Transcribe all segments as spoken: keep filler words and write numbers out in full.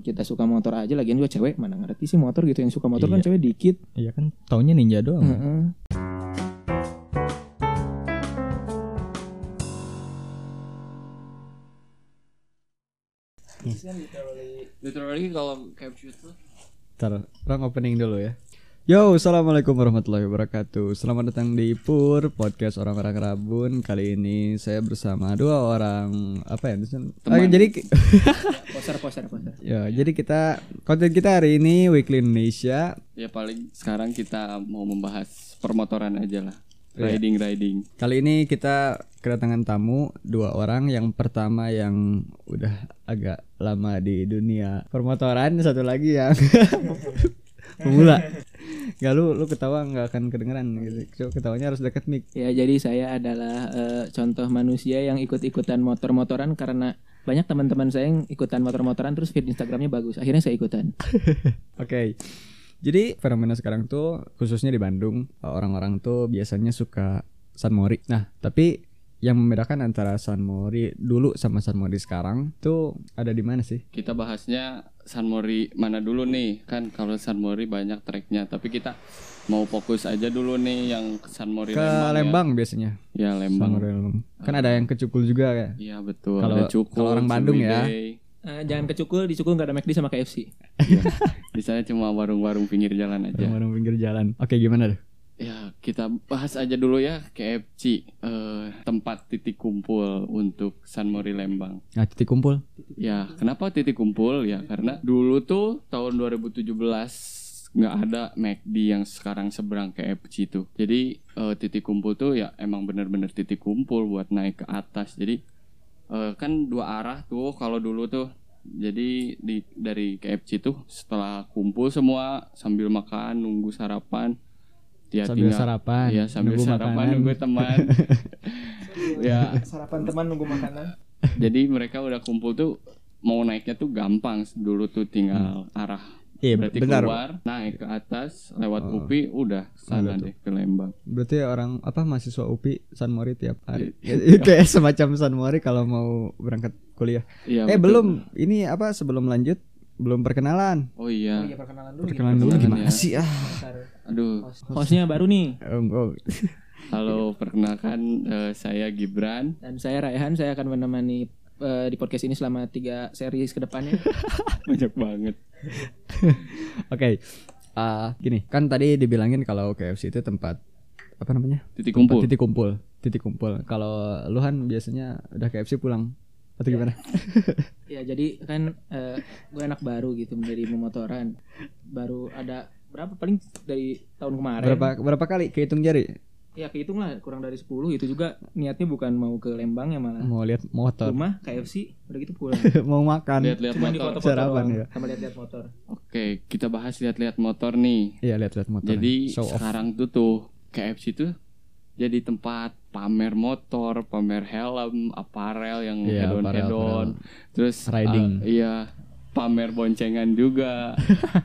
orang kita suka motor aja, lagian juga cewek mana ngerti sih motor gitu, yang suka motor iya. Kan cewek dikit. Iya kan, taunya Ninja doang. Uh-uh. Kan literally, literally kalau capture tuh. Ntar, orang opening dulu ya. Yo, assalamualaikum warahmatullahi wabarakatuh. Selamat datang di Ipur, podcast orang-orang Rabun. Kali ini saya bersama dua orang apa ya? Teman. Oh, jadi poster, poster, poster. Ya, jadi kita konten kita hari ini Weekly Indonesia. Ya paling sekarang kita mau membahas permotoran aja lah. Riding, yeah. riding. Kali ini kita kedatangan tamu dua orang. Yang pertama yang udah agak lama di dunia permotoran, satu lagi yang pemula. Gak lu, lu ketawa gak akan kedengeran gitu. Ketawanya harus dekat mic. Ya jadi saya adalah uh, contoh manusia yang ikut-ikutan motor-motoran. Karena banyak teman-teman saya yang ikutan motor-motoran, terus feed Instagramnya bagus, akhirnya saya ikutan. Oke okay. Jadi fenomena sekarang tuh khususnya di Bandung, orang-orang tuh biasanya suka San Mori. Nah tapi yang membedakan antara San Mori dulu sama San Mori sekarang tuh ada di mana sih? Kita bahasnya San Mori mana dulu nih? Kan kalau San Mori banyak treknya, tapi kita mau fokus aja dulu nih yang San Mori ke Lembang, Lembang ya. Biasanya. Ya Lembang. Lembang. Kan ada yang ke Cukul juga ya? Iya betul. Kalau orang Bandung Ciwidey. Ya. Uh, jangan ke Cukul, di Cukul nggak ada McD sama K F C. Ya, di sana cuma warung-warung pinggir jalan aja. Warung pinggir jalan. Oke gimana tuh? Ya kita bahas aja dulu ya K F C, eh, tempat titik kumpul untuk San Mori Lembang. Nah titik kumpul? Ya kenapa titik kumpul ya karena dulu tuh tahun dua ribu tujuh belas nggak ada McD yang sekarang seberang K F C tuh. Jadi eh, titik kumpul tuh ya emang bener-bener titik kumpul buat naik ke atas. Jadi eh, kan dua arah tuh kalau dulu tuh. Jadi di, dari K F C tuh setelah kumpul semua sambil makan nunggu sarapan. Ya, sambil tinggal, sarapan, ya, sambil nunggu sarapan makanan. Nunggu teman, ya sarapan teman nunggu makanan. Jadi mereka udah kumpul tuh mau naiknya tuh gampang dulu tuh tinggal hmm. arah, iya, berarti bentar. Keluar naik ke atas lewat oh. U P I udah sana deh ke Lembang. Berarti orang apa mahasiswa U P I San Mori tiap hari, kayak semacam San Mori kalau mau berangkat kuliah. Ya, eh betul. Belum ini apa sebelum lanjut? Belum perkenalan. Oh iya. Oh, iya perkenalan dulu. Perkenalan dulu gimana ya. Sih ah. Aduh. Hostnya baru nih. Oh, oh. Halo, perkenalkan uh, saya Gibran dan saya Rayhan. Saya akan menemani uh, di podcast ini selama tiga series ke depannya. Banyak banget. Oke. Okay. Uh, gini, kan tadi dibilangin kalau K F C itu tempat apa namanya? Titik kumpul. Titik kumpul. Titik kumpul. Kalau lu Han biasanya udah K F C pulang. Atau ya. Gimana? Ya jadi kan uh, gue anak baru gitu dari memotoran. Baru ada berapa paling dari tahun kemarin. Berapa berapa kali kehitung jari? Ya kehitung lah kurang dari sepuluh. Itu juga niatnya bukan mau ke Lembang ya malah. Mau lihat motor. Rumah K F C udah gitu pulang. Mau makan. Lihat-lihat motor. Sarapan ya. Sama lihat-lihat motor. Oke, kita bahas lihat-lihat motor nih. Iya, lihat-lihat motor. Jadi show sekarang off. Tuh tuh K F C tuh jadi tempat pamer motor, pamer helm, aparel yang yeah, hedon-hedon, terus riding, uh, iya pamer boncengan juga,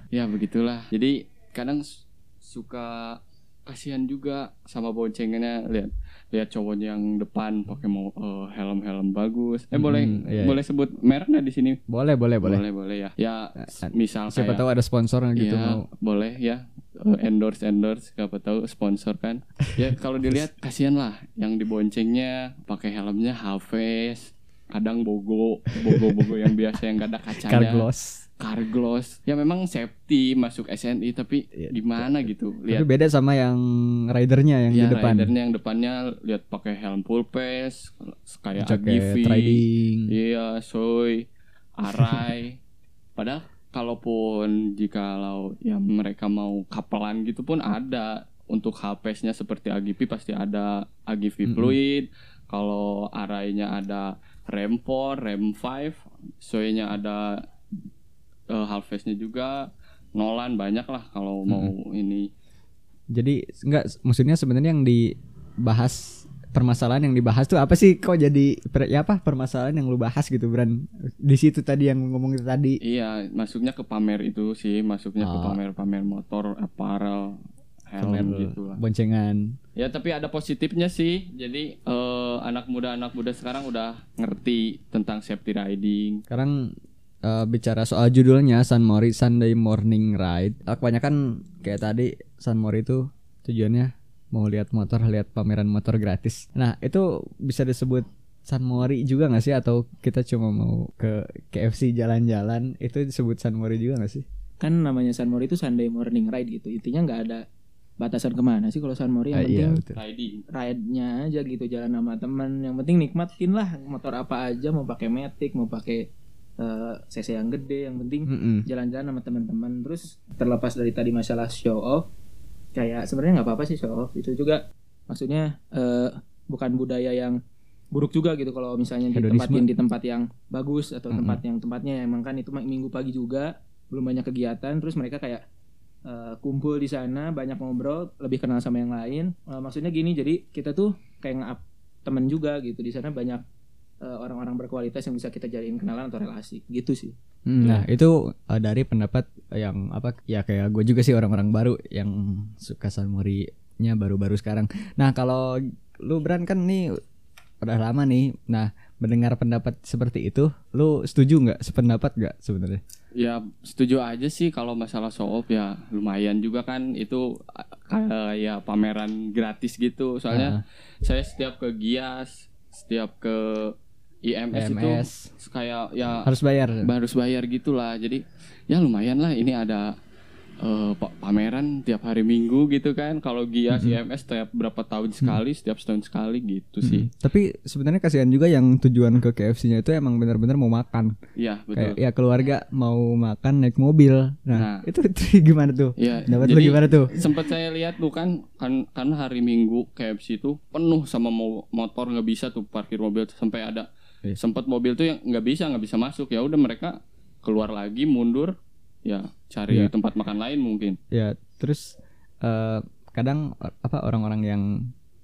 ya begitulah. Jadi kadang suka kasihan juga sama boncengannya, lihat lihat cowoknya yang depan pakai mau uh, helm-helm bagus. Eh hmm, boleh yeah. boleh sebut merek nggak di sini? Boleh boleh boleh boleh boleh ya. Ya misal siapa kayak, tahu ada sponsor gitu ya, mau. Boleh ya. Endorse endorse, siapa tahu sponsor kan? Ya kalau dilihat kasihan lah, yang diboncengnya pakai helmnya half face, kadang bogo, bogo-bogo yang biasa yang gak ada kacanya. Cargloss, cargloss. Ya memang safety masuk S N I tapi ya, di mana gitu. Lihat. Tapi beda sama yang ridernya yang ya, di depan. Ya ridernya yang depannya lihat pakai helm full face, kayak Givi, iya Shoei, Arai. Padahal kalaupun jikalau ya mereka mau kapelan gitu pun ada untuk H P-nya seperti A G P pasti ada A G P fluid. Mm-hmm. Kalau Arainya ada rem four, rem five, Shoei-nya ada uh, half face-nya juga, Nolan banyak lah kalau mm-hmm. mau ini. Jadi enggak maksudnya sebenarnya yang dibahas permasalahan yang dibahas tuh apa sih kok jadi ya apa permasalahan yang lu bahas gitu Bran di situ tadi yang ngomong tadi. Iya masuknya ke pamer itu sih masuknya oh. ke pamer-pamer motor apparel helm gitu lah boncengan ya tapi ada positifnya sih jadi uh, anak muda anak muda sekarang udah ngerti tentang safety riding sekarang. uh, bicara soal judulnya San Mori Sunday Morning Ride, kebanyakan kayak tadi San Mori itu tujuannya mau lihat motor, lihat pameran motor gratis. Nah itu bisa disebut San Mori juga gak sih? Atau kita cuma mau ke K F C jalan-jalan, itu disebut San Mori juga gak sih? Kan namanya San Mori itu Sunday Morning Ride gitu. Intinya gak ada batasan kemana sih kalau San Mori, yang ah, penting iya, ride-nya aja gitu, jalan sama teman. Yang penting nikmatin lah motor apa aja, mau pakai Matic, mau pakai uh, C C yang gede, yang penting mm-hmm. jalan-jalan sama teman-teman. Terus terlepas dari tadi masalah show off, kayak sebenarnya gak apa-apa sih show off itu juga. Maksudnya uh, bukan budaya yang buruk juga gitu kalau misalnya ditempatin di tempat yang bagus atau mm-hmm. tempat yang tempatnya emang kan itu minggu pagi juga belum banyak kegiatan, terus mereka kayak uh, kumpul di sana, banyak ngobrol, lebih kenal sama yang lain. Uh, maksudnya gini, jadi kita tuh kayak nge-up temen juga gitu di sana, banyak uh, orang-orang berkualitas yang bisa kita jadiin kenalan atau relasi gitu sih. Hmm, nah itu uh, dari pendapat yang apa ya, kayak gue juga sih, orang-orang baru yang suka San Mori-nya baru-baru sekarang. Nah kalau lu Bran kan nih udah lama nih, nah mendengar pendapat seperti itu, lu setuju nggak, sependapat nggak sebenarnya? Ya setuju aja sih kalau masalah show off, ya lumayan juga kan itu kayak ya pameran gratis gitu. Soalnya uh. saya setiap ke Gias, setiap ke I M S, I M S itu kayak ya harus bayar, harus bayar gitulah. Jadi ya lumayan lah, ini ada Uh, pameran tiap hari Minggu gitu kan. Kalau Gias mm-hmm. I M S tiap berapa tahun sekali, mm-hmm. setiap setahun sekali gitu mm-hmm. sih. Tapi sebenarnya kasihan juga yang tujuan ke K F C-nya itu emang benar-benar mau makan. Iya betul. Kayak, ya keluarga mau makan naik mobil. Nah, nah itu, itu gimana tuh? Ya, dapat lu gimana tuh? Sempat saya lihat tuh kan, kan karena hari Minggu K F C itu penuh sama mo- motor, nggak bisa tuh parkir mobil, sampai ada yeah. sempat mobil tuh yang nggak bisa nggak bisa masuk, ya udah mereka keluar lagi mundur. Ya, cari ya. tempat makan lain mungkin. Ya, terus uh, kadang apa orang-orang yang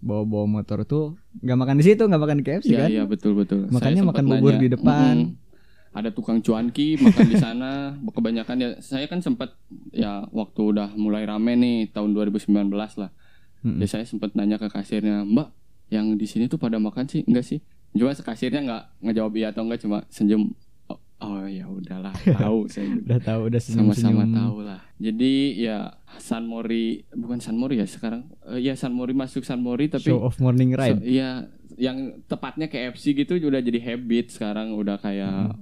bawa-bawa motor tuh nggak makan di situ, nggak makan di K F C ya, kan? Iya, betul betul. Makanya makan bubur nanya, di depan. Mm-hmm. Ada tukang cuanki makan di sana. Kebanyakan ya, saya kan sempat ya waktu udah mulai rame nih tahun dua ribu sembilan belas lah. Mm-hmm. Ya saya sempat nanya ke kasirnya, "Mbak, yang di sini tuh pada makan sih enggak sih?" Cuma kasirnya nggak ngejawab iya atau enggak, cuma senyum. Oh ya udahlah, tahu saya udah tahu, udah senyum, sama-sama tahu lah. Jadi ya San Mori, bukan San Mori ya sekarang. Uh, ya San Mori masuk San Mori tapi show of morning ride. So, ya yang tepatnya K F C gitu udah jadi habit sekarang, udah kayak hmm.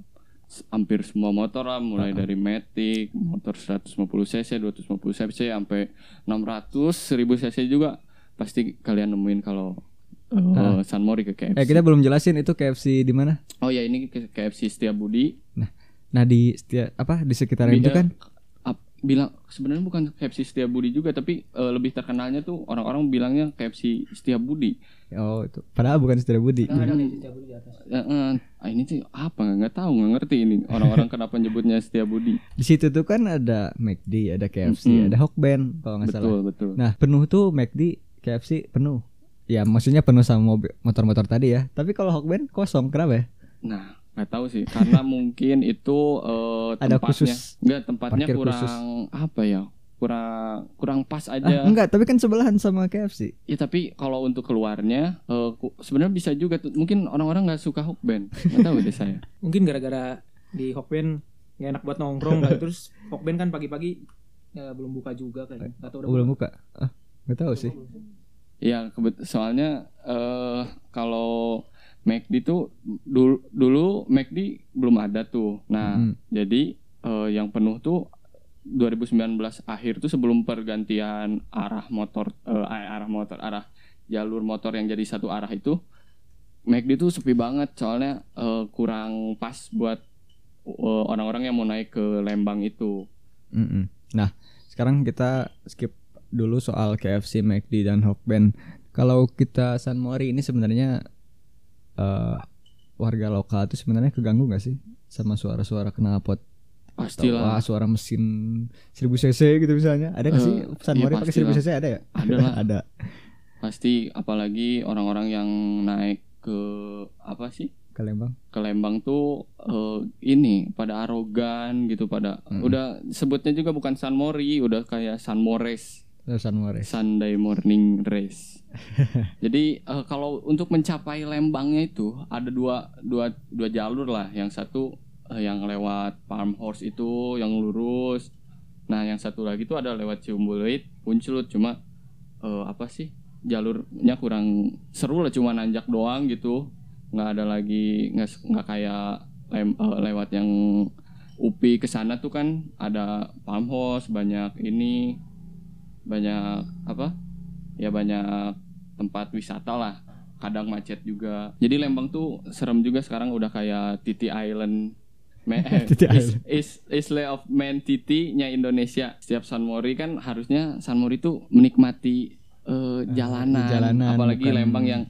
hampir semua motor lah, mulai uh-huh. dari Matic, motor seratus lima puluh cc, dua ratus lima puluh cc sampai enam ratus, seribu cc juga pasti kalian nemuin kalau Oh. Uh, San Mori ke K F C. Eh kita belum jelasin itu K F C di mana? Oh ya ini K F C Setiabudi. Nah, nah di setia, apa di sekitaran Bila, itu kan? Ap, bilang sebenarnya bukan K F C Setiabudi juga, tapi uh, lebih terkenalnya tuh orang-orang bilangnya K F C Setiabudi. Oh itu. Padahal bukan Setiabudi. Nah, hmm. Setiabudi atas. Ya, eh, ini tuh apa? Nggak tahu, nggak ngerti ini orang-orang kenapa nyebutnya Setiabudi. Di situ tuh kan ada McD, ada K F C, mm-hmm. ada Hokben kalau nggak salah. Betul betul. Nah penuh tuh McD, K F C penuh. Ya maksudnya penuh sama mobil, motor-motor tadi ya. Tapi kalau Hokben kosong, kenapa ya? Nah gak tahu sih, karena mungkin itu uh, tempatnya ada khusus, enggak, tempatnya kurang khusus. Apa ya, kurang kurang pas aja. Ah, enggak, tapi kan sebelahan sama K F C. Ya tapi kalau untuk keluarnya uh, sebenarnya bisa juga tuh. Mungkin orang-orang gak suka Hokben, gak tahu deh saya. Mungkin gara-gara di Hokben gak enak buat nongkrong kan. Terus Hokben kan pagi-pagi ya, belum buka juga kayaknya. Gak tahu udah belum buka, buka. Ah, gak tahu sih. Ya, soalnya uh, kalau McD tuh dulu, dulu McD belum ada tuh. Nah, mm-hmm. jadi uh, yang penuh tuh dua ribu sembilan belas akhir tuh sebelum pergantian arah motor, uh, arah motor, arah jalur motor yang jadi satu arah itu, McD tuh sepi banget. Soalnya uh, kurang pas buat uh, orang-orang yang mau naik ke Lembang itu. Mm-hmm. Nah, sekarang kita skip dulu soal K F C, McD, dan Hokben. Kalau kita San Mori ini sebenarnya uh, warga lokal itu sebenarnya keganggu nggak sih sama suara-suara knalpot? Pastilah. Atau, suara mesin seribu cc gitu misalnya. Ada nggak uh, sih San Mori iya, pakai seribu cc ada ya? Ada lah. Ada. Pasti apalagi orang-orang yang naik ke apa sih? Ke Lembang. Ke Lembang tuh uh, ini pada arogan gitu, pada hmm. udah sebutnya juga bukan San Mori, udah kayak San Mores. San Mori. Sunday morning race. Jadi uh, kalau untuk mencapai Lembangnya itu ada dua dua dua jalur lah. Yang satu yang lewat Palm Horse itu yang lurus. Nah, yang satu lagi itu ada lewat Ciumbuleuit, Punculut, cuma uh, apa sih? Jalurnya kurang seru lah, cuma nanjak doang gitu. Nggak ada lagi, nggak nggak kayak lem, uh, lewat yang U P I ke sana tuh kan ada Palm Horse, banyak ini, banyak apa? Ya banyak tempat wisata lah. Kadang macet juga. Jadi Lembang tuh serem juga sekarang, udah kayak Titi Island. Is Isle of Man Titi-nya Indonesia. Setiap San Mori kan harusnya San Mori tuh menikmati uh, jalanan. jalanan, apalagi bukan, Lembang yang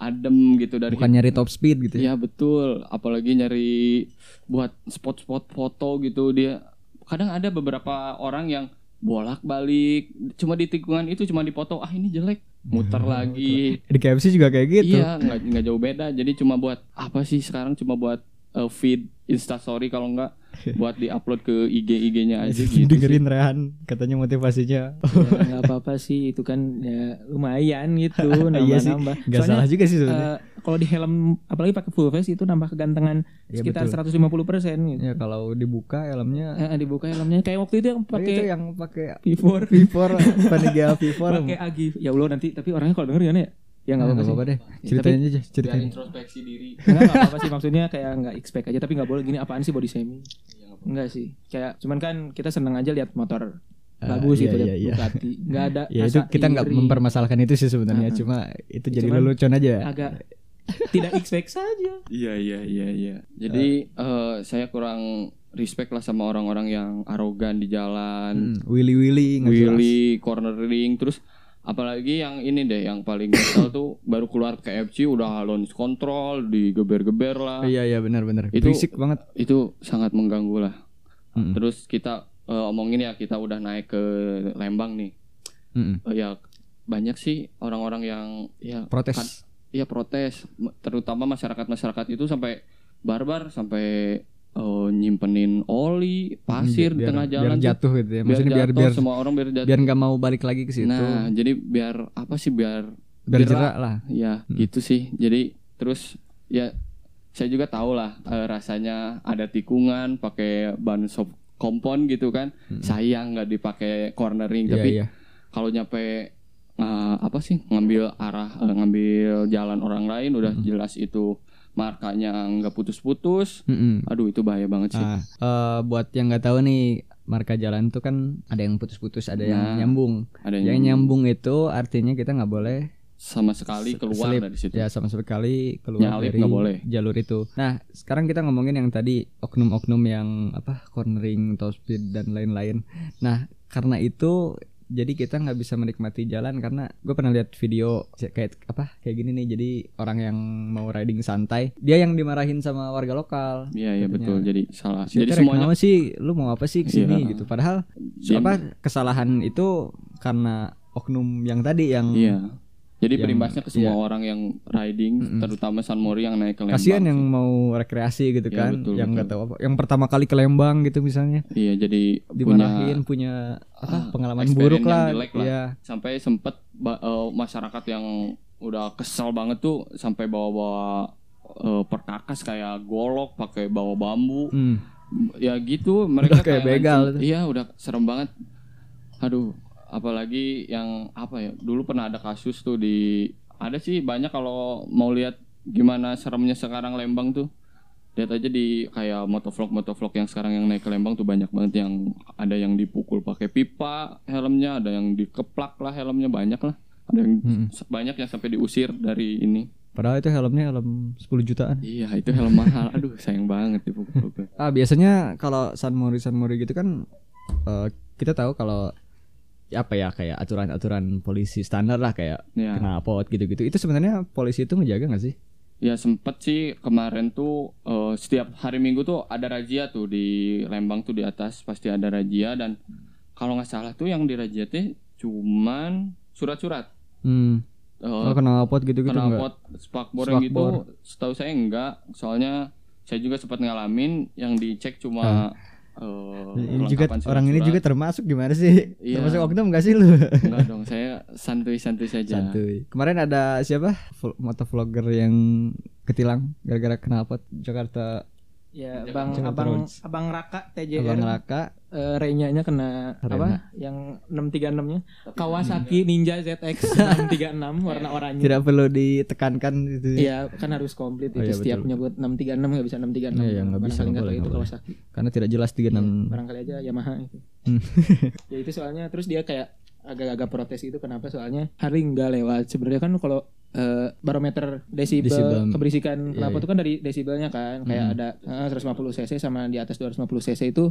adem gitu, dari bukan nyari top speed gitu. Ya, ya betul, apalagi nyari buat spot-spot foto gitu. Dia kadang ada beberapa orang yang bolak-balik cuma di tikungan itu, cuma dipoto, ah ini jelek, muter ya, lagi. Di K F C juga kayak gitu. Iya, nggak nggak jauh beda. Jadi cuma buat apa sih sekarang, cuma buat uh, feed Instastory, kalau enggak buat diupload ke I G I G-nya aja gitu. Dengerin Rayhan, katanya motivasinya. Ya, gak apa-apa sih, itu kan ya lumayan gitu, nambah-nambah. Iya, gak salah juga sih sebenarnya. Uh, kalau di helm, apalagi pakai full face, itu nambah kegantengan ya, sekitar betul. seratus lima puluh persen gitu. Ya kalau dibuka helmnya. Uh, dibuka helmnya, kayak waktu itu yang pakai oh, yang pakai V empat, V empat Paniga V empat. Pakai A G P. Ya Allah nanti, tapi orangnya kalau denger gimana ya? Ya nggak apa-apa deh, ceritain aja, ceritain introspeksi diri. Nggak apa-apa sih, maksudnya kayak nggak expect aja, tapi nggak boleh gini apaan sih body shaming. Ya, nggak sih, kayak cuman kan kita seneng aja lihat motor uh, bagus gitu, iya, iya, lihat Ducati, nggak ada. Ya itu kita nggak mempermasalahkan itu sih sebenarnya, uh-huh. cuma itu jadi lelucon aja. Agak tidak expect saja. Iya iya iya iya. Jadi uh. Uh, saya kurang respect lah sama orang-orang yang arogan di jalan, hmm, willy-willy, willy, cornering, terus. Apalagi yang ini deh, yang paling kesel tuh baru keluar K F C udah launch control, digeber-geber lah. Iya iya benar-benar. Itu berisik banget. Itu sangat mengganggu lah. Mm-hmm. Terus kita uh, omongin ya, kita udah naik ke Lembang nih. Mm-hmm. Uh, ya banyak sih orang-orang yang ya protes. Iya protes, terutama masyarakat-masyarakat itu sampai barbar, sampai Uh, nyimpenin oli, pasir biar, di tengah jalan, biar jatuh gitu ya. Maksudnya biar jatuh, biar semua orang biar jatuh. Biar enggak mau balik lagi ke situ. Nah, jadi biar apa sih biar biar jerak lah. Ya, hmm. gitu sih. Jadi terus ya saya juga tahu lah uh, rasanya ada tikungan pakai ban soft kompon gitu kan. Hmm. Sayang enggak dipakai cornering, yeah, tapi yeah. kalau nyampe uh, apa sih ngambil arah uh, ngambil jalan orang lain udah hmm. jelas itu markanya nggak putus-putus, mm-hmm. aduh itu bahaya banget sih. Ah, uh, buat yang nggak tahu nih, marka jalan tuh kan ada yang putus-putus, ada nah, yang nyambung. Ada yang, yang nyambung itu artinya kita nggak boleh sama sekali keluar slip. Dari situ. Ya sama sekali keluar Nyalip, dari gak boleh. Jalur itu. Nah sekarang kita ngomongin yang tadi oknum-oknum yang apa cornering, top speed dan lain-lain. Nah karena itu jadi kita nggak bisa menikmati jalan, karena gue pernah lihat video kayak apa kayak gini nih. Jadi orang yang mau riding santai, dia yang dimarahin sama warga lokal. Iya iya betul. Jadi salah. Jadi semuanya sih lu mau apa sih kesini iya. gitu. Padahal dia apa kesalahan itu karena oknum yang tadi yang. Iya. Jadi yang, perimbasnya ke semua iya. orang yang riding, mm-hmm. terutama San Mori yang naik ke Lembang. Kasian yang sih. Mau rekreasi gitu kan, ya, betul, yang nggak tahu apa, yang pertama kali ke Lembang gitu misalnya. Iya, jadi dimarahin, punya, punya apa, pengalaman buruk lah. lah. Iya. Sampai sempet uh, masyarakat yang udah kesel banget tuh sampai bawa-bawa uh, perkakas kayak golok, pakai bawa bambu, mm. ya gitu. Mereka udah kayak, kayak begal. Langsung, iya, udah serem banget. Aduh. Apalagi yang apa ya, dulu pernah ada kasus tuh di ada sih banyak, kalau mau lihat gimana seremnya sekarang Lembang tuh lihat aja di kayak motovlog motovlog yang sekarang yang naik ke Lembang tuh banyak banget, yang ada yang dipukul pakai pipa helmnya, ada yang dikeplak lah helmnya, banyak lah, ada yang hmm. banyak yang sampai diusir dari ini. Padahal itu helmnya helm sepuluh jutaan. Iya, itu helm mahal. Aduh, sayang banget dipukul-pukul. Ah, biasanya kalau San Mori San Mori gitu kan uh, kita tahu kalau apa ya kayak aturan-aturan polisi standar lah kayak ya. Knalpot gitu-gitu. Itu sebenarnya polisi itu ngejaga nggak sih? Ya sempet sih kemarin tuh uh, setiap hari Minggu tuh ada razia tuh di Lembang tuh, di atas pasti ada razia, dan kalau nggak salah tuh yang dirazia tuh cuman surat-surat. Hmm. Uh, knalpot gitu-gitu enggak? Knalpot, spak bor gitu. Setahu saya enggak, soalnya saya juga sempat ngalamin yang dicek cuma hmm. Oh, ini juga orang ini juga termasuk gimana sih? Iya. Termasuk oknum gak sih lu? Enggak dong, saya santuy-santuy saja. Santuy. Kemarin ada siapa? Motovlogger yang ketilang gara-gara knalpot Jakarta Ya, Bang Abang Abang Raka T J R. Abang Raka uh, Renya-nya kena Arena. Apa? Yang enam tiga enam-nya. Kawasaki Ninja Z X enam tiga enam warna oranye. Tidak perlu ditekankan itu. Iya, kan harus komplit itu. Oh, iya, setiap menyebut enam tiga enam enggak bisa enam tiga enam. Iya, ya, enggak bisa enggak itu Kawasaki. Karena tidak jelas tiga enam. Ya, barangkali aja Yamaha itu. Ya itu soalnya terus dia kayak agak-agak protes itu kenapa soalnya hari enggak lewat. Sebenarnya kan kalau Uh, barometer desibel, desibel keberisikan kenapa iya, tuh kan dari desibelnya kan kayak hmm. ada uh, seratus lima puluh cc sama di atas dua ratus lima puluh cc itu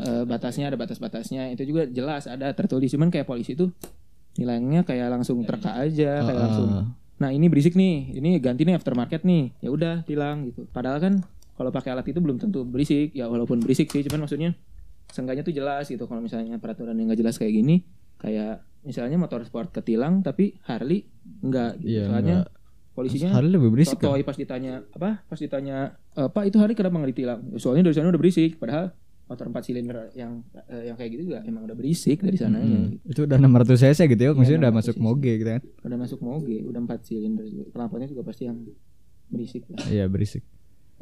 uh, batasnya ada batas-batasnya itu juga jelas ada tertulis cuman kayak polisi tuh nilainya kayak langsung terka aja kayak uh, langsung nah ini berisik nih ini ganti nih aftermarket nih ya udah tilang gitu padahal kan kalau pakai alat itu belum tentu berisik ya walaupun berisik sih cuman maksudnya seenggaknya tuh jelas gitu kalau misalnya peraturan yang nggak jelas kayak gini kayak misalnya motor sport ketilang tapi Harley enggak gitu. Iya, soalnya enggak. Polisinya Harley lebih berisik. Toh pas ditanya apa? Pas ditanya e, Pak itu Harley kenapa enggak ditilang? Soalnya dari sana udah berisik padahal motor empat silinder yang eh, yang kayak gitu juga emang udah berisik dari sananya. Hmm. Gitu. Itu udah enam ratus cc gitu ya, maksudnya ya, udah masuk cc. Moge gitu kan. Udah masuk moge, udah empat silinder juga. Knalpotnya juga pasti yang berisik lah. Iya, berisik.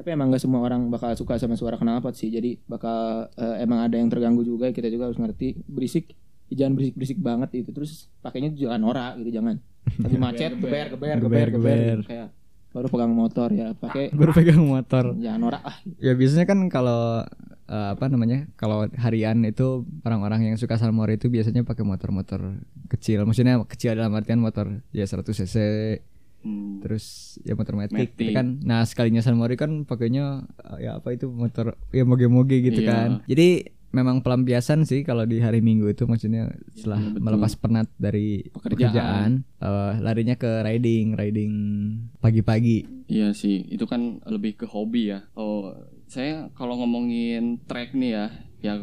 Tapi emang enggak semua orang bakal suka sama suara knalpot sih. Jadi bakal eh, emang ada yang terganggu juga, kita juga harus ngerti berisik. Jangan berisik-berisik banget itu terus pakainya jangan norak gitu jangan tapi macet geber geber geber geber kayak baru pegang motor ya pakai baru pegang motor jangan norak lah ya biasanya kan kalau uh, apa namanya kalau harian itu orang-orang yang suka San Mori itu biasanya pakai motor-motor kecil maksudnya kecil dalam artian motor ya seratus cc hmm. terus ya motor matic gitu kan nah sekalinya San Mori kan pakainya ya apa itu motor ya moge-moge gitu iya. Kan jadi memang pelampiasan sih kalau di hari Minggu itu maksudnya setelah ya, melepas penat dari pekerjaan, pekerjaan uh, larinya ke riding, riding pagi-pagi. Iya sih, itu kan lebih ke hobi ya. Oh, saya kalau ngomongin trek nih ya, yang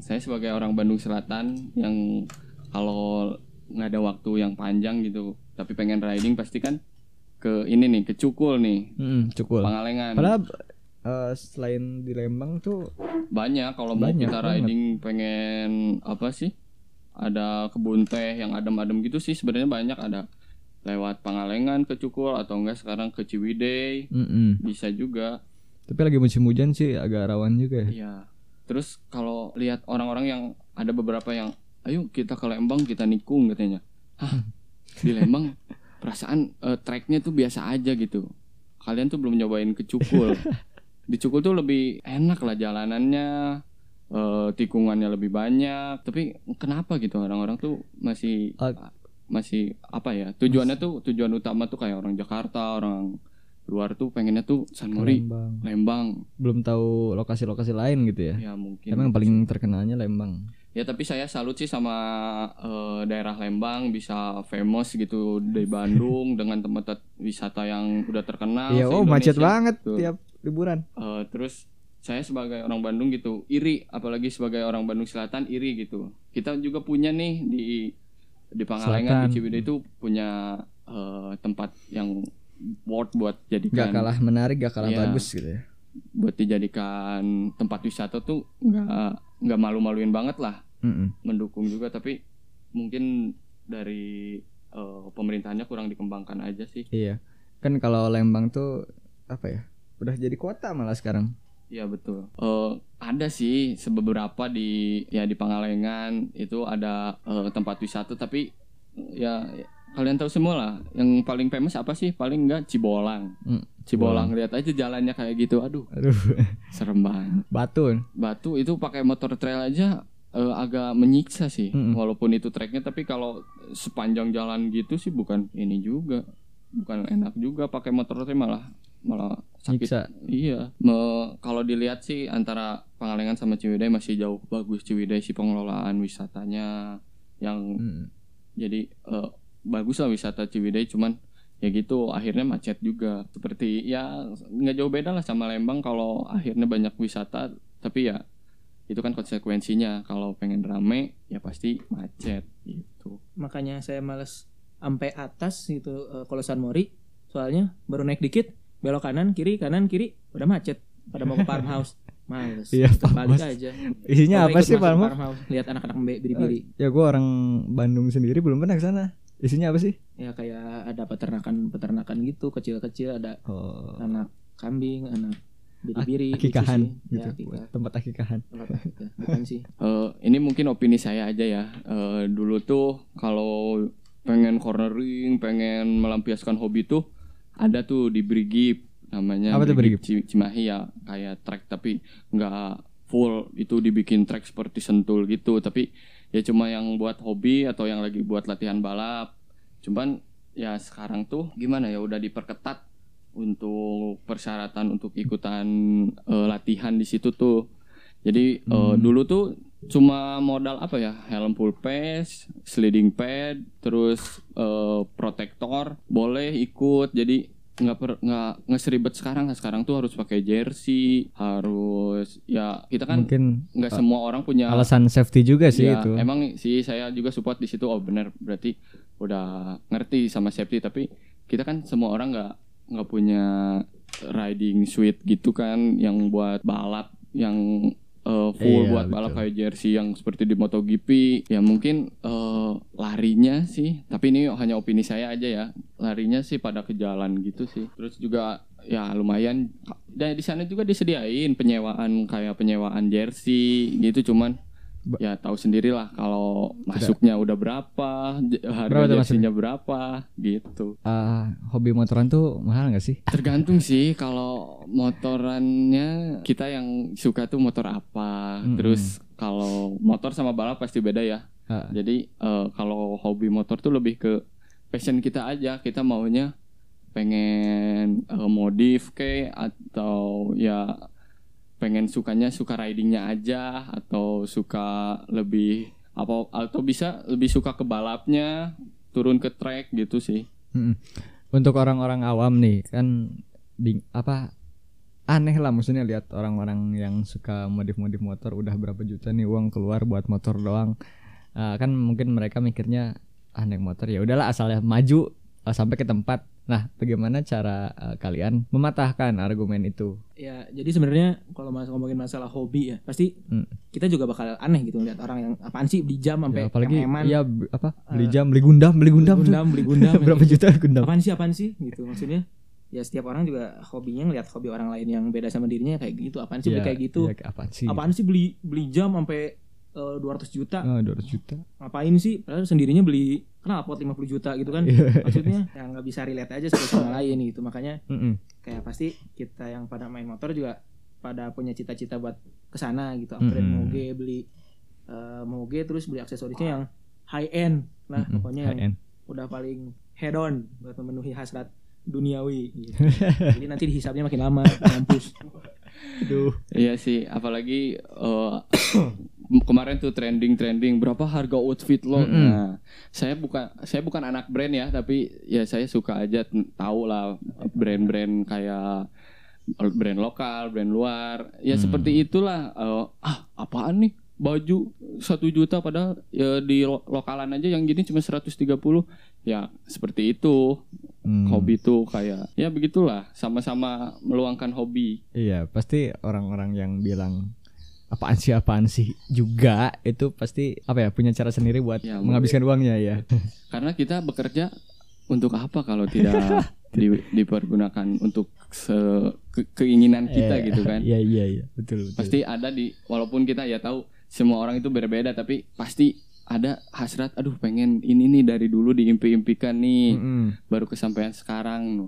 saya sebagai orang Bandung Selatan yang kalau nggak ada waktu yang panjang gitu, tapi pengen riding pasti kan ke ini nih, ke Cukul nih, hmm, Cukul, Pangalengan. Padahal Uh, selain di Lembang tuh banyak kalau mau kita riding banget. Pengen apa sih ada kebun teh yang adem-adem gitu sih sebenarnya banyak ada lewat Pangalengan ke Cukul atau enggak sekarang ke Ciwidey mm-hmm. bisa juga tapi lagi musim hujan sih agak rawan juga ya iya. Terus kalau lihat orang-orang yang ada beberapa yang ayo kita ke Lembang kita nikung katanya hah di Lembang perasaan uh, treknya tuh biasa aja gitu kalian tuh belum nyobain ke Cukul di Cukul tuh lebih enak lah jalanannya, e, tikungannya lebih banyak. Tapi kenapa gitu orang-orang tuh masih uh, masih apa ya? Tujuannya mas... tuh tujuan utama tuh kayak orang Jakarta, orang luar tuh pengennya tuh San Mori, Lembang. Lembang. Belum tahu lokasi-lokasi lain gitu ya? Ya mungkin. Emang paling terkenalnya Lembang. Ya tapi saya salut sih sama e, daerah Lembang bisa famous gitu di Bandung dengan tempat wisata yang udah terkenal. Iya, oh macet banget tuh. Tiap liburan. Uh, terus saya sebagai orang Bandung gitu iri, apalagi sebagai orang Bandung Selatan iri gitu. Kita juga punya nih di di Pangalengan, Selatan. Di Ciwidey itu punya uh, tempat yang worth buat jadikan. Gak kalah menarik, gak kalah ya, bagus gitu ya. Buat dijadikan tempat wisata tuh nggak nggak malu-maluin banget lah. Mm-mm. Mendukung juga, tapi mungkin dari uh, pemerintahannya kurang dikembangkan aja sih. Iya, kan kalau Lembang tuh apa ya? Udah jadi kota malah sekarang. Iya betul. Uh, ada sih beberapa di ya di Pangalengan itu ada uh, tempat wisata tapi ya kalian tahu semua lah. Yang paling famous apa sih? Paling enggak Cibolang. Hmm. Cibolang lihat aja jalannya kayak gitu. Aduh. Aduh. Serem banget. Batu. Batu itu pakai motor trail aja uh, agak menyiksa sih. Hmm. Walaupun itu treknya tapi kalau sepanjang jalan gitu sih bukan ini juga. Bukan enak juga pakai motor trail malah malah sakit. Nyiksa. Iya. Me- kalau dilihat sih antara Pangalengan sama Ciwidey masih jauh bagus Ciwidey sih pengelolaan wisatanya yang hmm. jadi uh, bagus lah wisata Ciwidey cuman ya gitu akhirnya macet juga seperti ya nggak jauh beda lah sama Lembang kalau akhirnya banyak wisata tapi ya itu kan konsekuensinya kalau pengen rame ya pasti macet gitu makanya saya males sampai atas gitu uh, kalau San Mori soalnya baru naik dikit belok kanan kiri kanan kiri udah macet pada mau ke Palm Horse males ya, balik aja isinya apa sih Palm Horse lihat anak-anak biri-biri ya gue orang Bandung sendiri belum pernah ke sana isinya apa sih ya kayak ada peternakan peternakan gitu kecil-kecil ada oh. anak kambing anak biri-biri akikahan gitu, ya, tempat akikahan. Bukan sih. Uh, ini mungkin opini saya aja ya. Uh, dulu tuh kalau pengen cornering, pengen melampiaskan hobi tuh ada tuh di Brigip namanya. Apa Brigip? Brigip? Cimahi ya, kayak track tapi nggak full itu dibikin track seperti Sentul gitu, tapi ya cuma yang buat hobi atau yang lagi buat latihan balap. Cuman ya sekarang tuh gimana ya, udah diperketat untuk persyaratan untuk ikutan uh, latihan di situ tuh. Jadi uh, hmm. dulu tuh cuma modal apa ya, helm full face, sliding pad, terus uh, protektor, boleh ikut. Jadi nggak per nggak nggak seribet sekarang. Sekarang tuh harus pakai jersey, harus ya kita kan nggak semua orang punya alasan safety juga sih ya, itu. Emang sih saya juga support di situ. Oh benar, berarti udah ngerti sama safety, tapi kita kan semua orang nggak nggak punya riding suit gitu kan, yang buat balap yang uh, full, iya, buat betul. Balap kayak jersey yang seperti di MotoGP ya. Mungkin uh, larinya sih, tapi ini hanya opini saya aja ya, larinya sih pada ke jalan gitu sih. Terus juga ya lumayan, dan di sana juga disediain penyewaan, kayak penyewaan jersey gitu. Cuman ya tahu sendirilah kalau masuknya udah berapa, harga jerseynya berapa gitu. Uh, hobi motoran tuh mahal nggak sih? Tergantung sih, kalau motorannya kita yang suka tuh motor apa. Mm-hmm. Terus kalau motor sama balap pasti beda ya. Uh. Jadi uh, kalau hobi motor tuh lebih ke passion kita aja. Kita maunya pengen uh, modif ke, atau ya pengen sukanya suka ridingnya aja, atau suka lebih apa, atau bisa lebih suka ke balapnya, turun ke track gitu sih. Hmm. Untuk orang-orang awam nih kan bing, apa aneh lah, maksudnya lihat orang-orang yang suka modif-modif motor udah berapa juta nih uang keluar buat motor doang. Uh, kan mungkin mereka mikirnya ah naik motor ya udahlah asalnya maju uh, sampai ke tempat. Nah, bagaimana cara uh, kalian mematahkan argumen itu? Ya, jadi sebenarnya kalau mas- ngomongin masalah hobi ya, pasti hmm. kita juga bakal aneh gitu ngeliat orang yang apaan sih beli jam sampai ya, apalagi eman, ya apa? Beli jam, beli gundam, beli gundam, beli gundam, beli gundam berapa gitu. Juta gundam? Apaan sih, apaan sih gitu maksudnya? Ya setiap orang juga hobinya ngelihat hobi orang lain yang beda sama dirinya kayak gitu. Apaan sih ya, beli kayak gitu? Ya, apaan sih? Apaan sih beli beli jam sampai uh, dua ratus juta? Oh, dua ratus juta. Ngapain sih? Padahal sendirinya beli knalpot lima puluh juta gitu kan. Maksudnya yang nggak bisa relate aja satu sama lain gitu. Makanya mm-mm. kayak pasti kita yang pada main motor juga pada punya cita-cita buat kesana gitu, upgrade, mm-hmm. moge, beli uh, moge, terus beli aksesorisnya yang high end lah, mm-hmm. pokoknya high yang end. Udah paling head on buat memenuhi hasrat duniawi gitu. Jadi nanti dihisapnya makin lama mampus. Aduh. Iya sih, apalagi uh, kemarin tuh trending-trending berapa harga outfit lo. Mm-hmm. Nah, saya bukan saya bukan anak brand ya, tapi ya saya suka aja tahu lah brand-brand kayak brand lokal, brand luar. Ya mm. seperti itulah. Uh, ah, apaan nih? Baju satu juta padahal ya di lo- lokalan aja yang gini cuma seratus tiga puluh. Ya, seperti itu. Hmm. Hobi tuh kayak ya begitulah, sama-sama meluangkan hobi. Iya, pasti orang-orang yang bilang apaan sih, apaan sih juga itu pasti apa ya, punya cara sendiri buat ya, menghabiskan mungkin. Uangnya ya. Karena kita bekerja untuk apa kalau tidak di, dipergunakan untuk se, ke, keinginan kita eh, gitu kan. Iya iya iya, betul betul. Pasti ada di, walaupun kita ya tahu semua orang itu berbeda, tapi pasti ada hasrat, aduh pengen ini nih dari dulu diimpi-impikan nih, mm-hmm. baru kesampaian sekarang.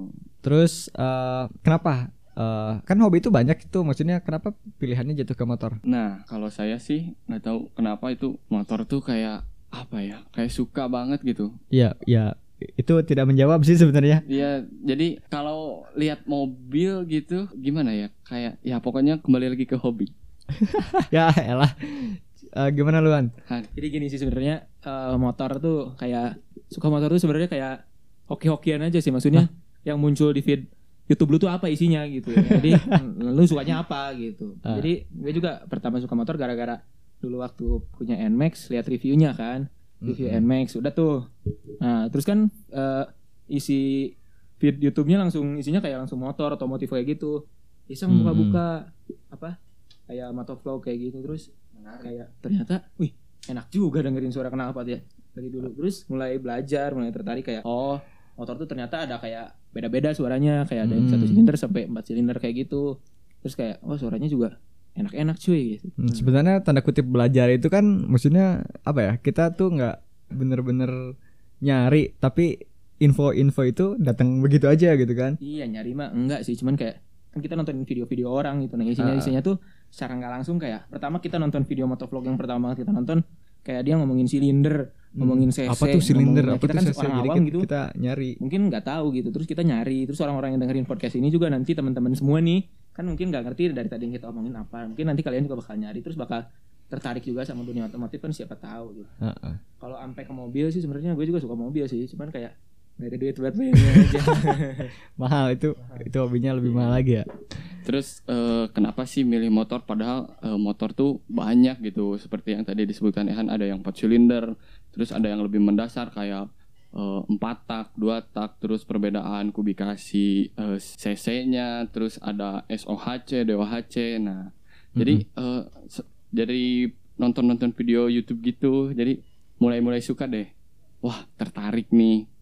Terus uh, kenapa Uh, kan hobi itu banyak itu, maksudnya kenapa pilihannya jatuh ke motor? Nah, kalau saya sih nggak tahu kenapa itu motor tuh kayak apa ya, kayak suka banget gitu. Iya, ya itu tidak menjawab sih sebenarnya. Iya, jadi kalau lihat mobil gitu gimana ya, kayak ya pokoknya kembali lagi ke hobi. Ya elah. Uh, gimana Luan? Han. Jadi gini sih sebenarnya uh, motor tuh kayak suka motor tuh sebenarnya kayak hoki-hokian aja sih, maksudnya huh? yang muncul di feed YouTube lu tuh apa isinya gitu ya. Jadi lu sukanya apa gitu. Uh. Jadi gue juga pertama suka motor gara-gara dulu waktu punya Nmax, lihat reviewnya kan. Review mm-hmm. Nmax udah tuh. Nah, terus kan uh, isi feed YouTube-nya langsung isinya kayak langsung motor, otomotif kayak gitu. Iseng mm-hmm. buka-buka apa? Kayak motovlog kayak gitu, terus menarik. Kayak ternyata wih, enak juga dengerin suara knalpot ya dari dulu. Terus mulai belajar, mulai tertarik kayak oh, motor tuh ternyata ada kayak beda-beda suaranya, kayak ada yang satu silinder sampai empat silinder kayak gitu. Terus kayak wah, oh, suaranya juga enak-enak cuy gitu. Hmm. Sebenarnya tanda kutip belajar itu kan maksudnya apa ya? Kita tuh nggak bener-bener nyari, tapi info-info itu datang begitu aja gitu kan? Iya, nyari mah enggak sih, cuman kayak kan kita nonton video-video orang gitu. Nah isinya uh. isinya tuh secara nggak langsung kayak pertama kita nonton video motovlog yang pertama banget kita nonton, kayak dia ngomongin silinder, ngomongin C C, apa tuh silinder, apa tuh C C, orang awam gitu, kita nyari, mungkin nggak tahu gitu, terus kita nyari, terus orang-orang yang dengerin podcast ini juga nanti teman-teman semua nih kan mungkin nggak ngerti dari tadi yang kita omongin apa, mungkin nanti kalian juga bakal nyari, terus bakal tertarik juga sama dunia otomotif kan, siapa tahu gitu. Uh-uh. Kalau sampai ke mobil sih sebenarnya gue juga suka mobil sih, cuman kayak nggak ada duit buat belinya aja. Mahal itu, mahal. Itu hobinya lebih mahal lagi ya. Terus eh, kenapa sih milih motor? Padahal eh, motor tuh banyak gitu. Seperti yang tadi disebutkan Ehan, ada yang empat silinder, terus ada yang lebih mendasar kayak eh, empat tak, dua tak, terus perbedaan kubikasi eh, C C-nya, terus ada S O H C, D O H C. Nah, mm-hmm. jadi eh, se- dari nonton-nonton video YouTube gitu, jadi mulai-mulai suka deh. Wah, tertarik nih.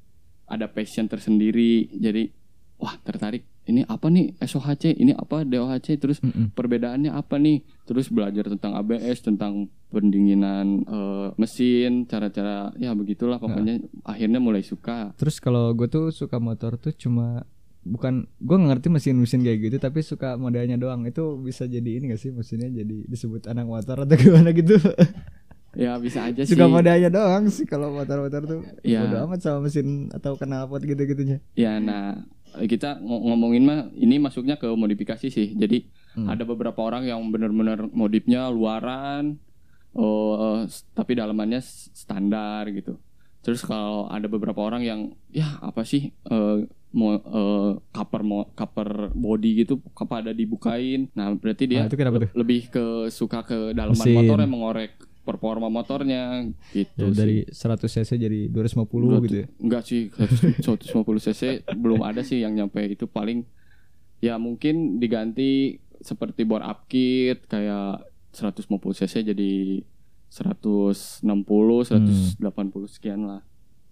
Ada passion tersendiri, jadi wah tertarik, ini apa nih S O H C, ini apa D O H C, terus mm-hmm. perbedaannya apa nih, terus belajar tentang A B S, tentang pendinginan uh, mesin, cara-cara ya begitulah pokoknya. Nah, akhirnya mulai suka. Terus kalau gue tuh suka motor tuh cuma bukan, gue gak ngerti mesin-mesin kayak gitu, tapi suka modelnya doang. Itu bisa jadi ini gak sih, mesinnya jadi disebut anak motor atau gimana gitu? Ya bisa aja sih. Suka modanya doang sih kalau motor-motor tuh. Ya. Bodo amat sama mesin atau knalpot gitu-gitunya. Ya, nah kita ngomongin mah ini masuknya ke modifikasi sih. Jadi hmm. ada beberapa orang yang benar-benar modifnya luaran, oh, tapi dalamannya standar gitu. Terus kalau ada beberapa orang yang ya apa sih uh, mau uh, cover mo, cover body gitu pada dibukain. Nah, berarti dia ah, itu kenapa tuh? Lebih ke suka ke dalaman mesin. Motornya mengorek performa motornya gitu ya, dari seratus cc jadi dua ratus lima puluh dua ratus, gitu ya? Enggak sih, seratus lima puluh cc belum ada sih yang nyampe itu. Paling ya mungkin diganti seperti bore up kit kayak seratus lima puluh cc jadi seratus enam puluh, seratus delapan puluh sekian lah.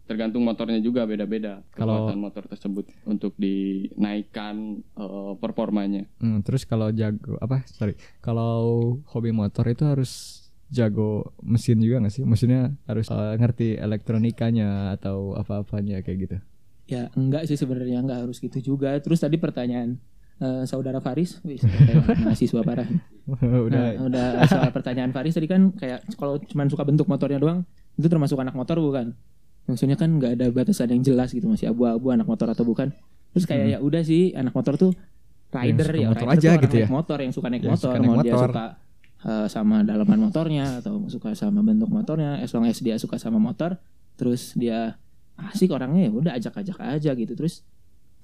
Tergantung motornya juga beda-beda kekuatan motor tersebut untuk dinaikkan uh, performanya. Hmm, terus kalau jago apa? Sorry, kalau hobi motor itu harus jago mesin juga nggak sih? Maksudnya harus uh, ngerti elektronikanya atau apa-apanya kayak gitu? Ya enggak sih sebenarnya, enggak harus gitu juga. Terus tadi pertanyaan uh, saudara Faris, wih, mahasiswa parah. Udah, nah, udah soal pertanyaan Faris tadi kan kayak kalau cuma suka bentuk motornya doang itu termasuk anak motor bukan? Maksudnya kan nggak ada batasan yang jelas gitu, masih abu-abu anak motor atau bukan? Terus kayak hmm. ya udah sih anak motor tuh rider ya, motor rider aja gitu ya. Motor yang suka naik yang motor, suka naik mau motor. Dia suka sama dalaman motornya atau suka sama bentuk motornya, as long as dia suka sama motor, terus dia asik orangnya ya udah ajak-ajak aja gitu. Terus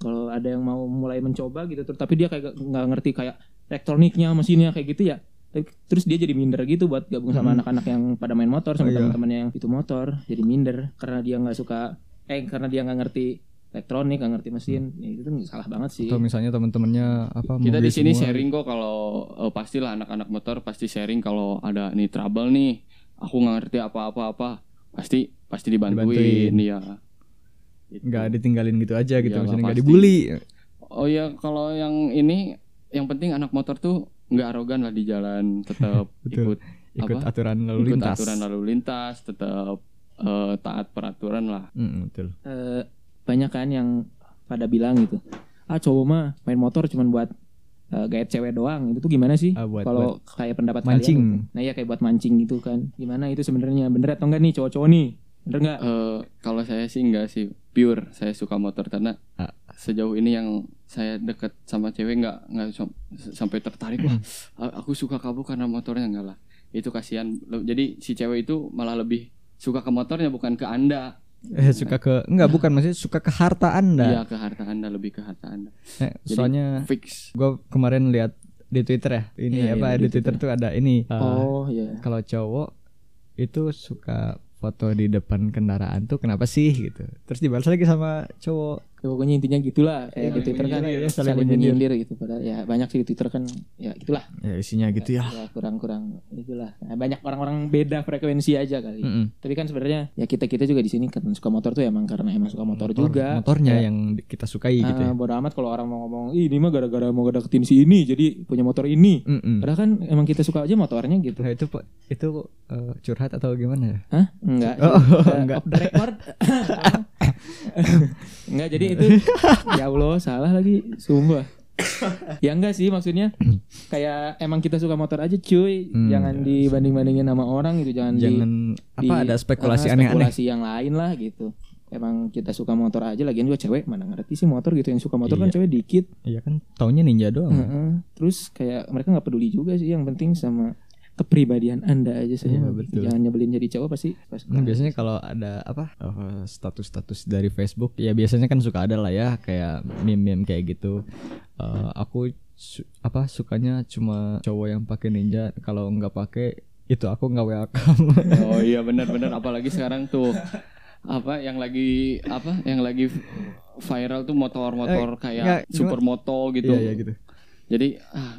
kalau ada yang mau mulai mencoba gitu, tapi dia kayak nggak ngerti kayak elektroniknya, mesinnya kayak gitu ya, terus dia jadi minder gitu buat gabung sama hmm. anak-anak yang pada main motor sama oh, teman-temannya yang itu motor, jadi minder karena dia nggak suka, eh karena dia nggak ngerti elektronik, nggak ngerti mesin, hmm. ya, itu tuh salah banget sih. Atau misalnya teman-temannya apa? Kita di sini sharing kok, kalau eh, pastilah anak-anak motor pasti sharing kalau ada nih trouble nih, aku nggak ngerti apa-apa-apa, pasti pasti dibantuin, ya. Gitu. Nggak ditinggalin gitu aja gitu, misalnya nggak dibully. Oh ya, kalau yang ini, yang penting anak motor tuh nggak arogan lah di jalan, tetap ikut, ikut apa? aturan lalu ikut lintas, aturan lalu lintas, tetap uh, taat peraturan lah. Mm, betul. Uh, Banyak kan yang pada bilang gitu, ah cowok mah main motor cuman buat uh, gayet cewek doang. Itu tuh gimana sih? Ah, kalau kayak pendapat mancing. Kalian, nah ya kayak buat mancing gitu kan. Gimana itu sebenarnya? Bener atau enggak nih cowok-cowok nih? Bener nggak? Uh, kalau saya sih enggak sih. Pure saya suka motor karena ah. sejauh ini yang saya deket sama cewek nggak nggak sampai tertarik. Wah, aku suka kamu karena motornya, enggak lah. Itu kasihan. Jadi si cewek itu malah lebih suka ke motornya bukan ke Anda. Eh, suka ke enggak bukan maksudnya suka ke harta Anda. Iya, ke harta Anda, lebih ke harta Anda. Eh, soalnya fix. Gua kemarin lihat di Twitter ya. Ini yeah, apa yeah, di Twitter, Twitter tuh ada ini. Uh, oh iya. Yeah. Kalau cowok itu suka foto di depan kendaraan tuh kenapa sih gitu. Terus dibalas lagi sama cowok. Ya, pokoknya intinya gitulah kayak ya, di Twitter kan ya, saling menyindir gitu padahal ya banyak sih di Twitter kan ya gitulah ya, isinya gitu ya, ya kurang-kurang itulah nah, banyak orang-orang beda frekuensi aja kali mm-hmm. Tapi kan sebenarnya ya kita-kita juga di sini kan suka motor tuh emang karena emang suka motor, motor juga motornya ya, yang kita sukai uh, gitu ya. Bodo amat kalau orang mau ngomong ih ini mah gara-gara mau deketin si ini jadi punya motor ini mm-hmm. Padahal kan emang kita suka aja motornya gitu. Nah, itu itu uh, curhat atau gimana ya? Hah? Enggak. Oh, uh, enggak. Off the record. Enggak jadi itu ya Allah salah lagi sumpah. Ya enggak sih maksudnya kayak emang kita suka motor aja cuy hmm, jangan ya, dibanding-bandingin sama orang gitu jangan, jangan di, apa di, ada spekulasi uh, aneh-aneh spekulasi yang lain lah gitu. Emang kita suka motor aja lagian juga cewek mana ngerti sih motor gitu yang suka motor iya. Kan cewek dikit iya kan taunya Ninja doang uh-uh. Ya. Terus kayak mereka nggak peduli juga sih yang penting sama kepribadian Anda aja saya ya, jangan nyebelin jadi cowok pasti nah, biasanya kalau ada apa oh, status-status dari Facebook ya biasanya kan suka ada lah ya kayak meme-meme kayak gitu uh, aku su- apa sukanya cuma cowok yang pakai Ninja kalau nggak pakai itu aku nggak welcome. Oh iya benar-benar apalagi sekarang tuh apa yang lagi apa yang lagi viral tuh motor-motor eh, kayak enggak, supermoto gitu iya, iya, gitu jadi ah,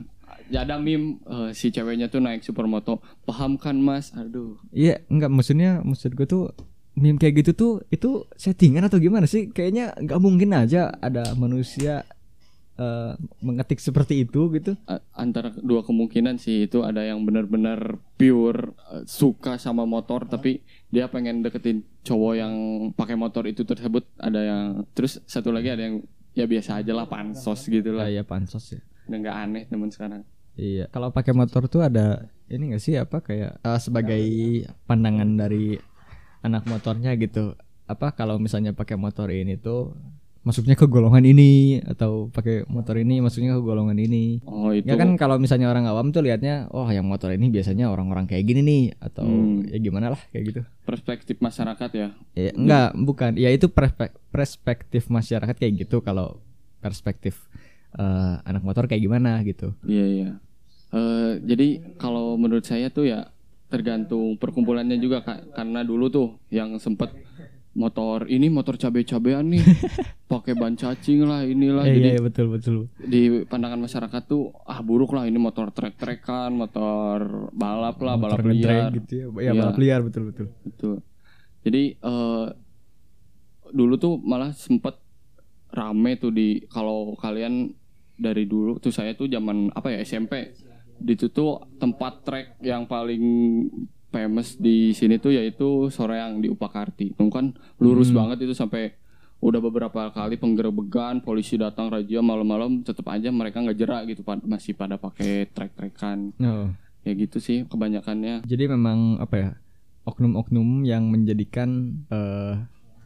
ya ada meme uh, si ceweknya tuh naik supermoto. Paham kan mas? Aduh. Iya, enggak maksudnya maksud gue tuh meme kayak gitu tuh itu settingan atau gimana sih? Kayaknya enggak mungkin aja ada manusia uh, mengetik seperti itu gitu. A- antara dua kemungkinan sih itu ada yang benar-benar pure uh, suka sama motor oh. Tapi dia pengen deketin cowok yang pakai motor itu tersebut ada yang terus satu lagi ada yang ya biasa aja lah pansos gitu lah. Ya, ya pansos ya. Udah enggak aneh teman sekarang. Iya, kalau pakai motor tuh ada ini nggak sih apa kayak uh, sebagai pandangan dari anak motornya gitu. Apa kalau misalnya pakai motor ini tuh masuknya ke golongan ini atau pakai motor ini masuknya ke golongan ini. Oh itu. Ya kan kalau misalnya orang awam tuh liatnya oh yang motor ini biasanya orang-orang kayak gini nih atau hmm. ya gimana lah kayak gitu. Perspektif masyarakat ya? Ya enggak, bukan. Ya itu perspektif masyarakat kayak gitu kalau perspektif uh, anak motor kayak gimana gitu. Iya iya. Uh, jadi kalau menurut saya tuh ya tergantung perkumpulannya juga Kak. Karena dulu tuh yang sempet motor ini motor cabe-cabean nih pakai ban cacing lah inilah eh, jadi iya, betul betul di pandangan masyarakat tuh ah buruk lah ini motor trek-trekan motor balap lah motor balap liar gitu ya. Ya, ya balap liar betul betul betul jadi uh, dulu tuh malah sempet rame tuh di kalau kalian dari dulu tuh saya tuh zaman apa ya S M P itu tuh tempat trek yang paling famous di sini tuh yaitu Soreang di Upakarti. Itu kan lurus hmm. banget itu sampai udah beberapa kali penggerebegan, polisi datang razia malam-malam tetap aja mereka nggak jerak gitu masih pada pakai trek-trekan. Oh. Ya gitu sih kebanyakannya. Jadi memang apa ya oknum-oknum yang menjadikan uh,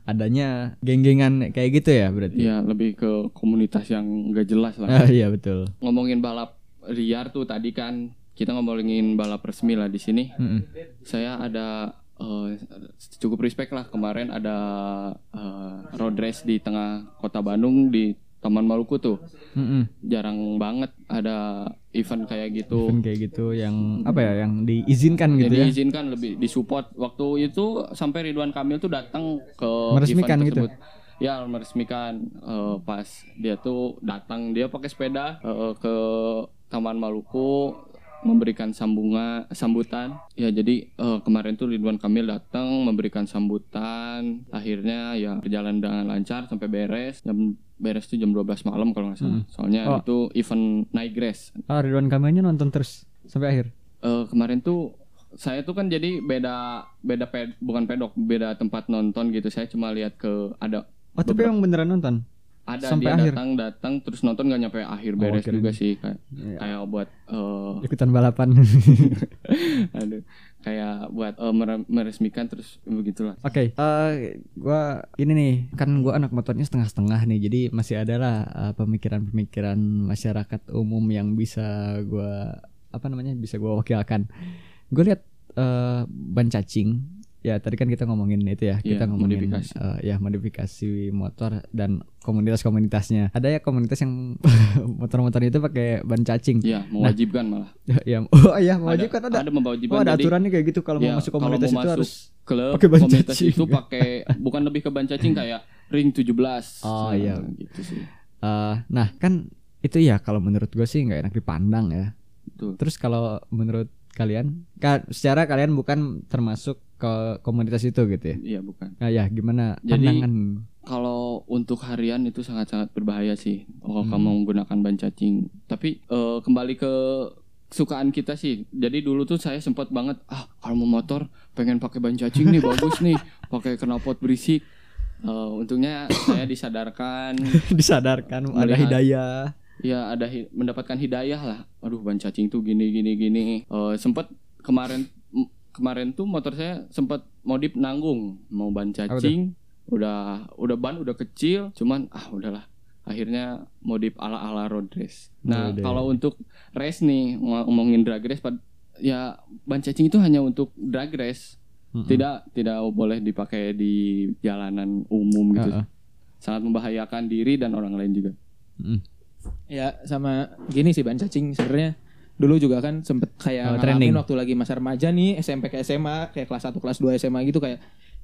adanya geng-gengan kayak gitu ya berarti. Iya lebih ke komunitas yang nggak jelas lah. Ah, iya betul. Ngomongin balap liar tuh tadi kan kita ngomongin balap resmi lah di sini. Mm-hmm. Saya ada uh, cukup respect lah kemarin ada uh, road race di tengah kota Bandung di Taman Maluku tuh. Mm-hmm. Jarang banget ada event kayak gitu. Event kayak gitu yang apa ya yang diizinkan gitu ya. Diizinkan lebih disupport. Waktu itu sampai Ridwan Kamil tuh datang ke meresmikan event tersebut. Gitu. Ya meresmikan uh, pas dia tuh datang dia pakai sepeda uh, ke Taman Maluku memberikan sambungan sambutan ya jadi uh, kemarin tuh Ridwan Kamil datang memberikan sambutan akhirnya ya berjalan dengan lancar sampai beres jam beres tuh jam dua belas malam kalau nggak salah hmm. soalnya oh. Itu event night race ah Ridwan Kamilnya nonton terus sampai akhir uh, kemarin tuh saya tuh kan jadi beda beda ped, bukan pedok beda tempat nonton gitu saya cuma lihat ke ada oh tapi yang beneran nonton? Ada sampai dia akhir. datang datang terus nonton gak nyampe akhir beres oh, okay. juga sih kayak yeah. kayak buat uh, ikutan balapan. Aduh kayak buat uh, meresmikan terus begitulah. Oke, okay. uh, gua ini nih kan gua anak motornya setengah-setengah nih jadi masih ada lah uh, pemikiran-pemikiran masyarakat umum yang bisa gua apa namanya bisa gua wakilkan. Gua lihat uh, ban cacing. Ya tadi kan kita ngomongin itu ya, kita yeah, ngomongin modifikasi. Uh, ya modifikasi motor dan komunitas-komunitasnya. Ada ya komunitas yang motor-motor itu pakai ban cacing. Iya, yeah, mewajibkan nah, malah. Ya, oh iya mewajibkan ada. Ada, ada mewajibkan. Oh, ada aturannya kayak gitu kalau yeah, mau masuk komunitas kalau mau itu masuk harus pakai ban cacing. Itu pakai bukan lebih ke ban cacing kayak ring tujuh belas. Oh nah, iya gitu sih. Uh, nah kan itu ya kalau menurut gue sih nggak enak dipandang ya. Betul. Terus kalau menurut kalian, ka, secara kalian bukan termasuk ke komunitas itu gitu ya? Iya bukan. Nah, ya gimana jadi, pandangan? Kalau untuk harian itu sangat-sangat berbahaya sih kalau hmm. kamu menggunakan ban cacing. Tapi uh, kembali ke kesukaan kita sih. Jadi dulu tuh saya sempat banget, ah kalau mau motor pengen pakai ban cacing nih bagus nih, pakai knalpot berisik. Uh, untungnya saya disadarkan, disadarkan melihat, ada hidayah. Ya ada hi- mendapatkan hidayah lah. Aduh ban cacing tuh gini gini gini. Uh, sempat kemarin m- kemarin tuh motor saya sempat modif nanggung mau ban cacing, udah udah ban udah kecil, cuman ah udahlah. Akhirnya modif ala-ala road race. Nah, oh, kalau untuk race nih ngomongin drag race, ya ban cacing itu hanya untuk drag race. Mm-hmm. Tidak tidak boleh dipakai di jalanan umum gitu. Uh-uh. Sangat membahayakan diri dan orang lain juga. Mm. Ya, sama gini sih ban cacing sebenarnya. Dulu juga kan sempet kayak oh, ngalamin waktu lagi masa remaja nih, S M P ke S M A, kayak kelas satu kelas dua S M A gitu kayak,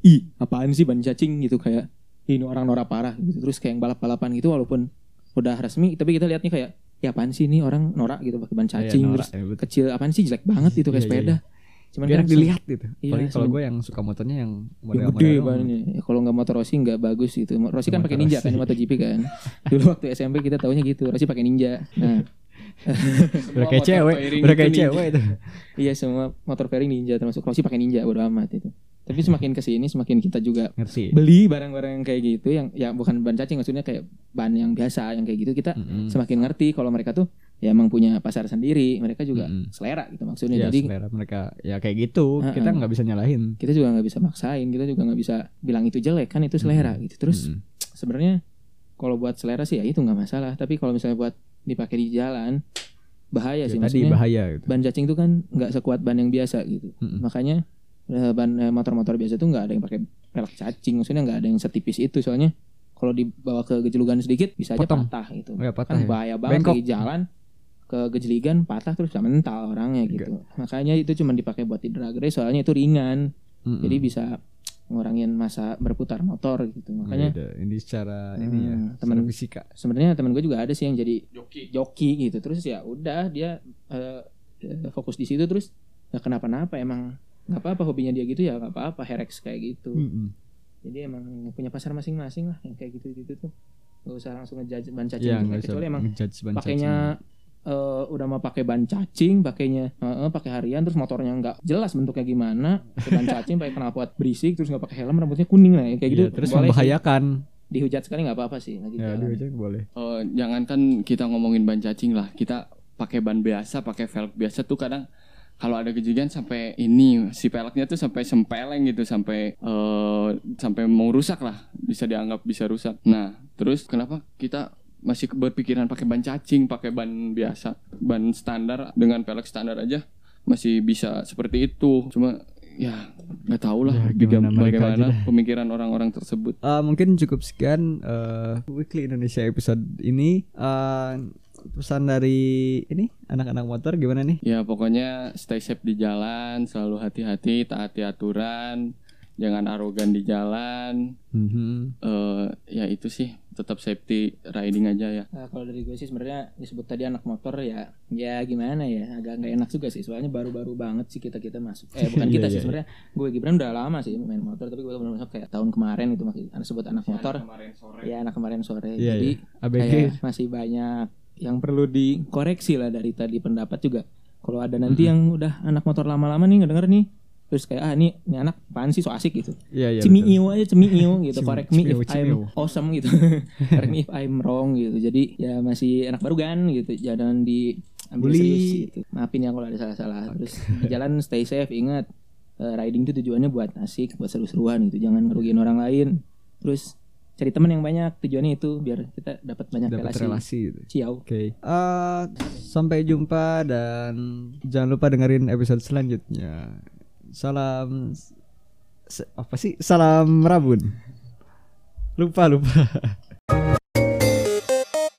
"Ih, apaan sih ban cacing?" gitu kayak ini orang norak parah gitu. Terus kayak yang balap-balapan gitu walaupun udah resmi tapi kita lihatnya kayak ya apaan sih ini orang norak gitu pakai ban cacing. Iya, terus ya, kecil apaan sih jelek banget itu kayak iya, sepeda. Iya, iya. Cuman enak dilihat gitu. Iya, kalau gue yang suka motornya yang model-model. Ya, kalau enggak motor Rossi enggak bagus gitu. Rossi kan pakai Ninja kan MotoGP kan. Dulu waktu S M P kita taunya gitu, Rossi pakai Ninja. Nah. Berkayak cewek, berkayak cewek itu. Iya, semua motor fairing Ninja termasuk Rossi pakai Ninja, bodo amat itu. Tapi semakin kesini semakin kita juga ngerti. Beli barang-barang kayak gitu yang ya bukan ban cacing maksudnya kayak ban yang biasa yang kayak gitu kita mm-hmm. semakin ngerti kalau mereka tuh ya emang punya pasar sendiri, mereka juga mm-hmm. selera gitu maksudnya. Ya, jadi selera mereka ya kayak gitu, uh-uh. kita nggak bisa nyalahin. Kita juga nggak bisa maksain, kita juga nggak bisa bilang itu jelek kan itu selera mm-hmm. gitu. Terus mm-hmm. sebenarnya kalau buat selera sih ya itu nggak masalah, tapi kalau misalnya buat dipakai di jalan bahaya ya, sih tadi maksudnya. Bahaya gitu. Ban cacing tuh kan nggak sekuat ban yang biasa gitu. Mm-hmm. Makanya ban motor-motor biasa tuh nggak ada yang pakai pelak cacing, maksudnya nggak ada yang setipis itu, soalnya kalau dibawa ke gejlugan sedikit bisa aja Potong. patah gitu, ya, patah, kan bahaya ya. banget di jalan ke gejligan patah terus bisa mental orangnya gitu. Gak. Makanya itu cuma dipakai buat di drag race, soalnya itu ringan, mm-hmm. jadi bisa ngurangin masa berputar motor gitu. Makanya Yada. ini secara hmm, ini ya teman fisika. Sebenarnya teman gue juga ada sih yang jadi joki, joki gitu, terus ya udah dia uh, fokus di situ terus nggak kenapa-napa emang. Gak apa-apa hobinya dia gitu ya gak apa-apa herex kayak gitu mm-hmm. Jadi emang punya pasar masing-masing lah yang kayak gitu-gitu tuh. Gak usah langsung ngejudge ban cacing ya, gitu. Kecuali emang pakainya uh, udah mau pakai ban cacing, pakainya uh, uh, pakai harian terus motornya gak jelas bentuknya gimana, pakai ban cacing pakai knalpot berisik terus gak pakai helm rambutnya kuning lah ya, kayak gitu ya, terus boleh membahayakan sih. Dihujat sekali gak apa-apa sih lagi ya, dihujat boleh. Uh, jangankan kita ngomongin ban cacing lah, kita pakai ban biasa, pakai velg biasa tuh kadang kalau ada kejadian sampai ini si peleknya tuh sampai sempeleng gitu, sampai uh, sampai mau rusak lah, bisa dianggap bisa rusak. Nah, terus kenapa kita masih berpikiran pakai ban cacing, pakai ban biasa, ban standar dengan pelek standar aja masih bisa seperti itu. Cuma ya nggak tahu lah ya, bagaimana pemikiran orang-orang tersebut. Uh, mungkin cukup sekian uh, Weekly Indonesia episode ini. Uh, pesan dari ini anak-anak motor gimana nih? Ya pokoknya stay safe di jalan, selalu hati-hati, taati aturan, jangan arogan di jalan. Mm-hmm. Uh, ya itu sih, tetap safety riding aja ya. Nah, kalau dari gue sih sebenarnya disebut tadi anak motor ya, ya gimana ya, agak nggak enak juga sih, soalnya baru-baru banget sih kita kita masuk. Eh bukan kita sih sebenarnya, gue Gibran udah lama sih main motor, tapi gue baru masuk kayak tahun kemarin gitu masih disebut anak masih motor. Anak kemarin sore. Ya anak kemarin sore. Yeah, jadi yeah. kayak masih banyak yang perlu dikoreksi lah dari tadi pendapat juga. Kalau ada nanti mm-hmm. yang udah anak motor lama-lama nih ngedenger nih, terus kayak ah ini, ini anak apaan sih so asik gitu. Yeah, yeah, cemiu aja cemiu gitu. Correct me if I'm awesome gitu. Correct me if I'm wrong gitu. Jadi ya masih anak baru kan gitu. Jangan diambil serius gitu. Maafin ya kalau ada salah-salah. Okay. Terus di jalan stay safe, ingat uh, riding itu tujuannya buat asik, buat seru-seruan gitu. Jangan ngerugiin orang lain. Terus cari teman yang banyak, tujuannya itu biar kita dapat banyak dapet relasi. relasi gitu. Ciao. Oke. Okay. Uh, sampai jumpa dan jangan lupa dengerin episode selanjutnya. Salam se- apa sih? Salam Rabun. Lupa lupa.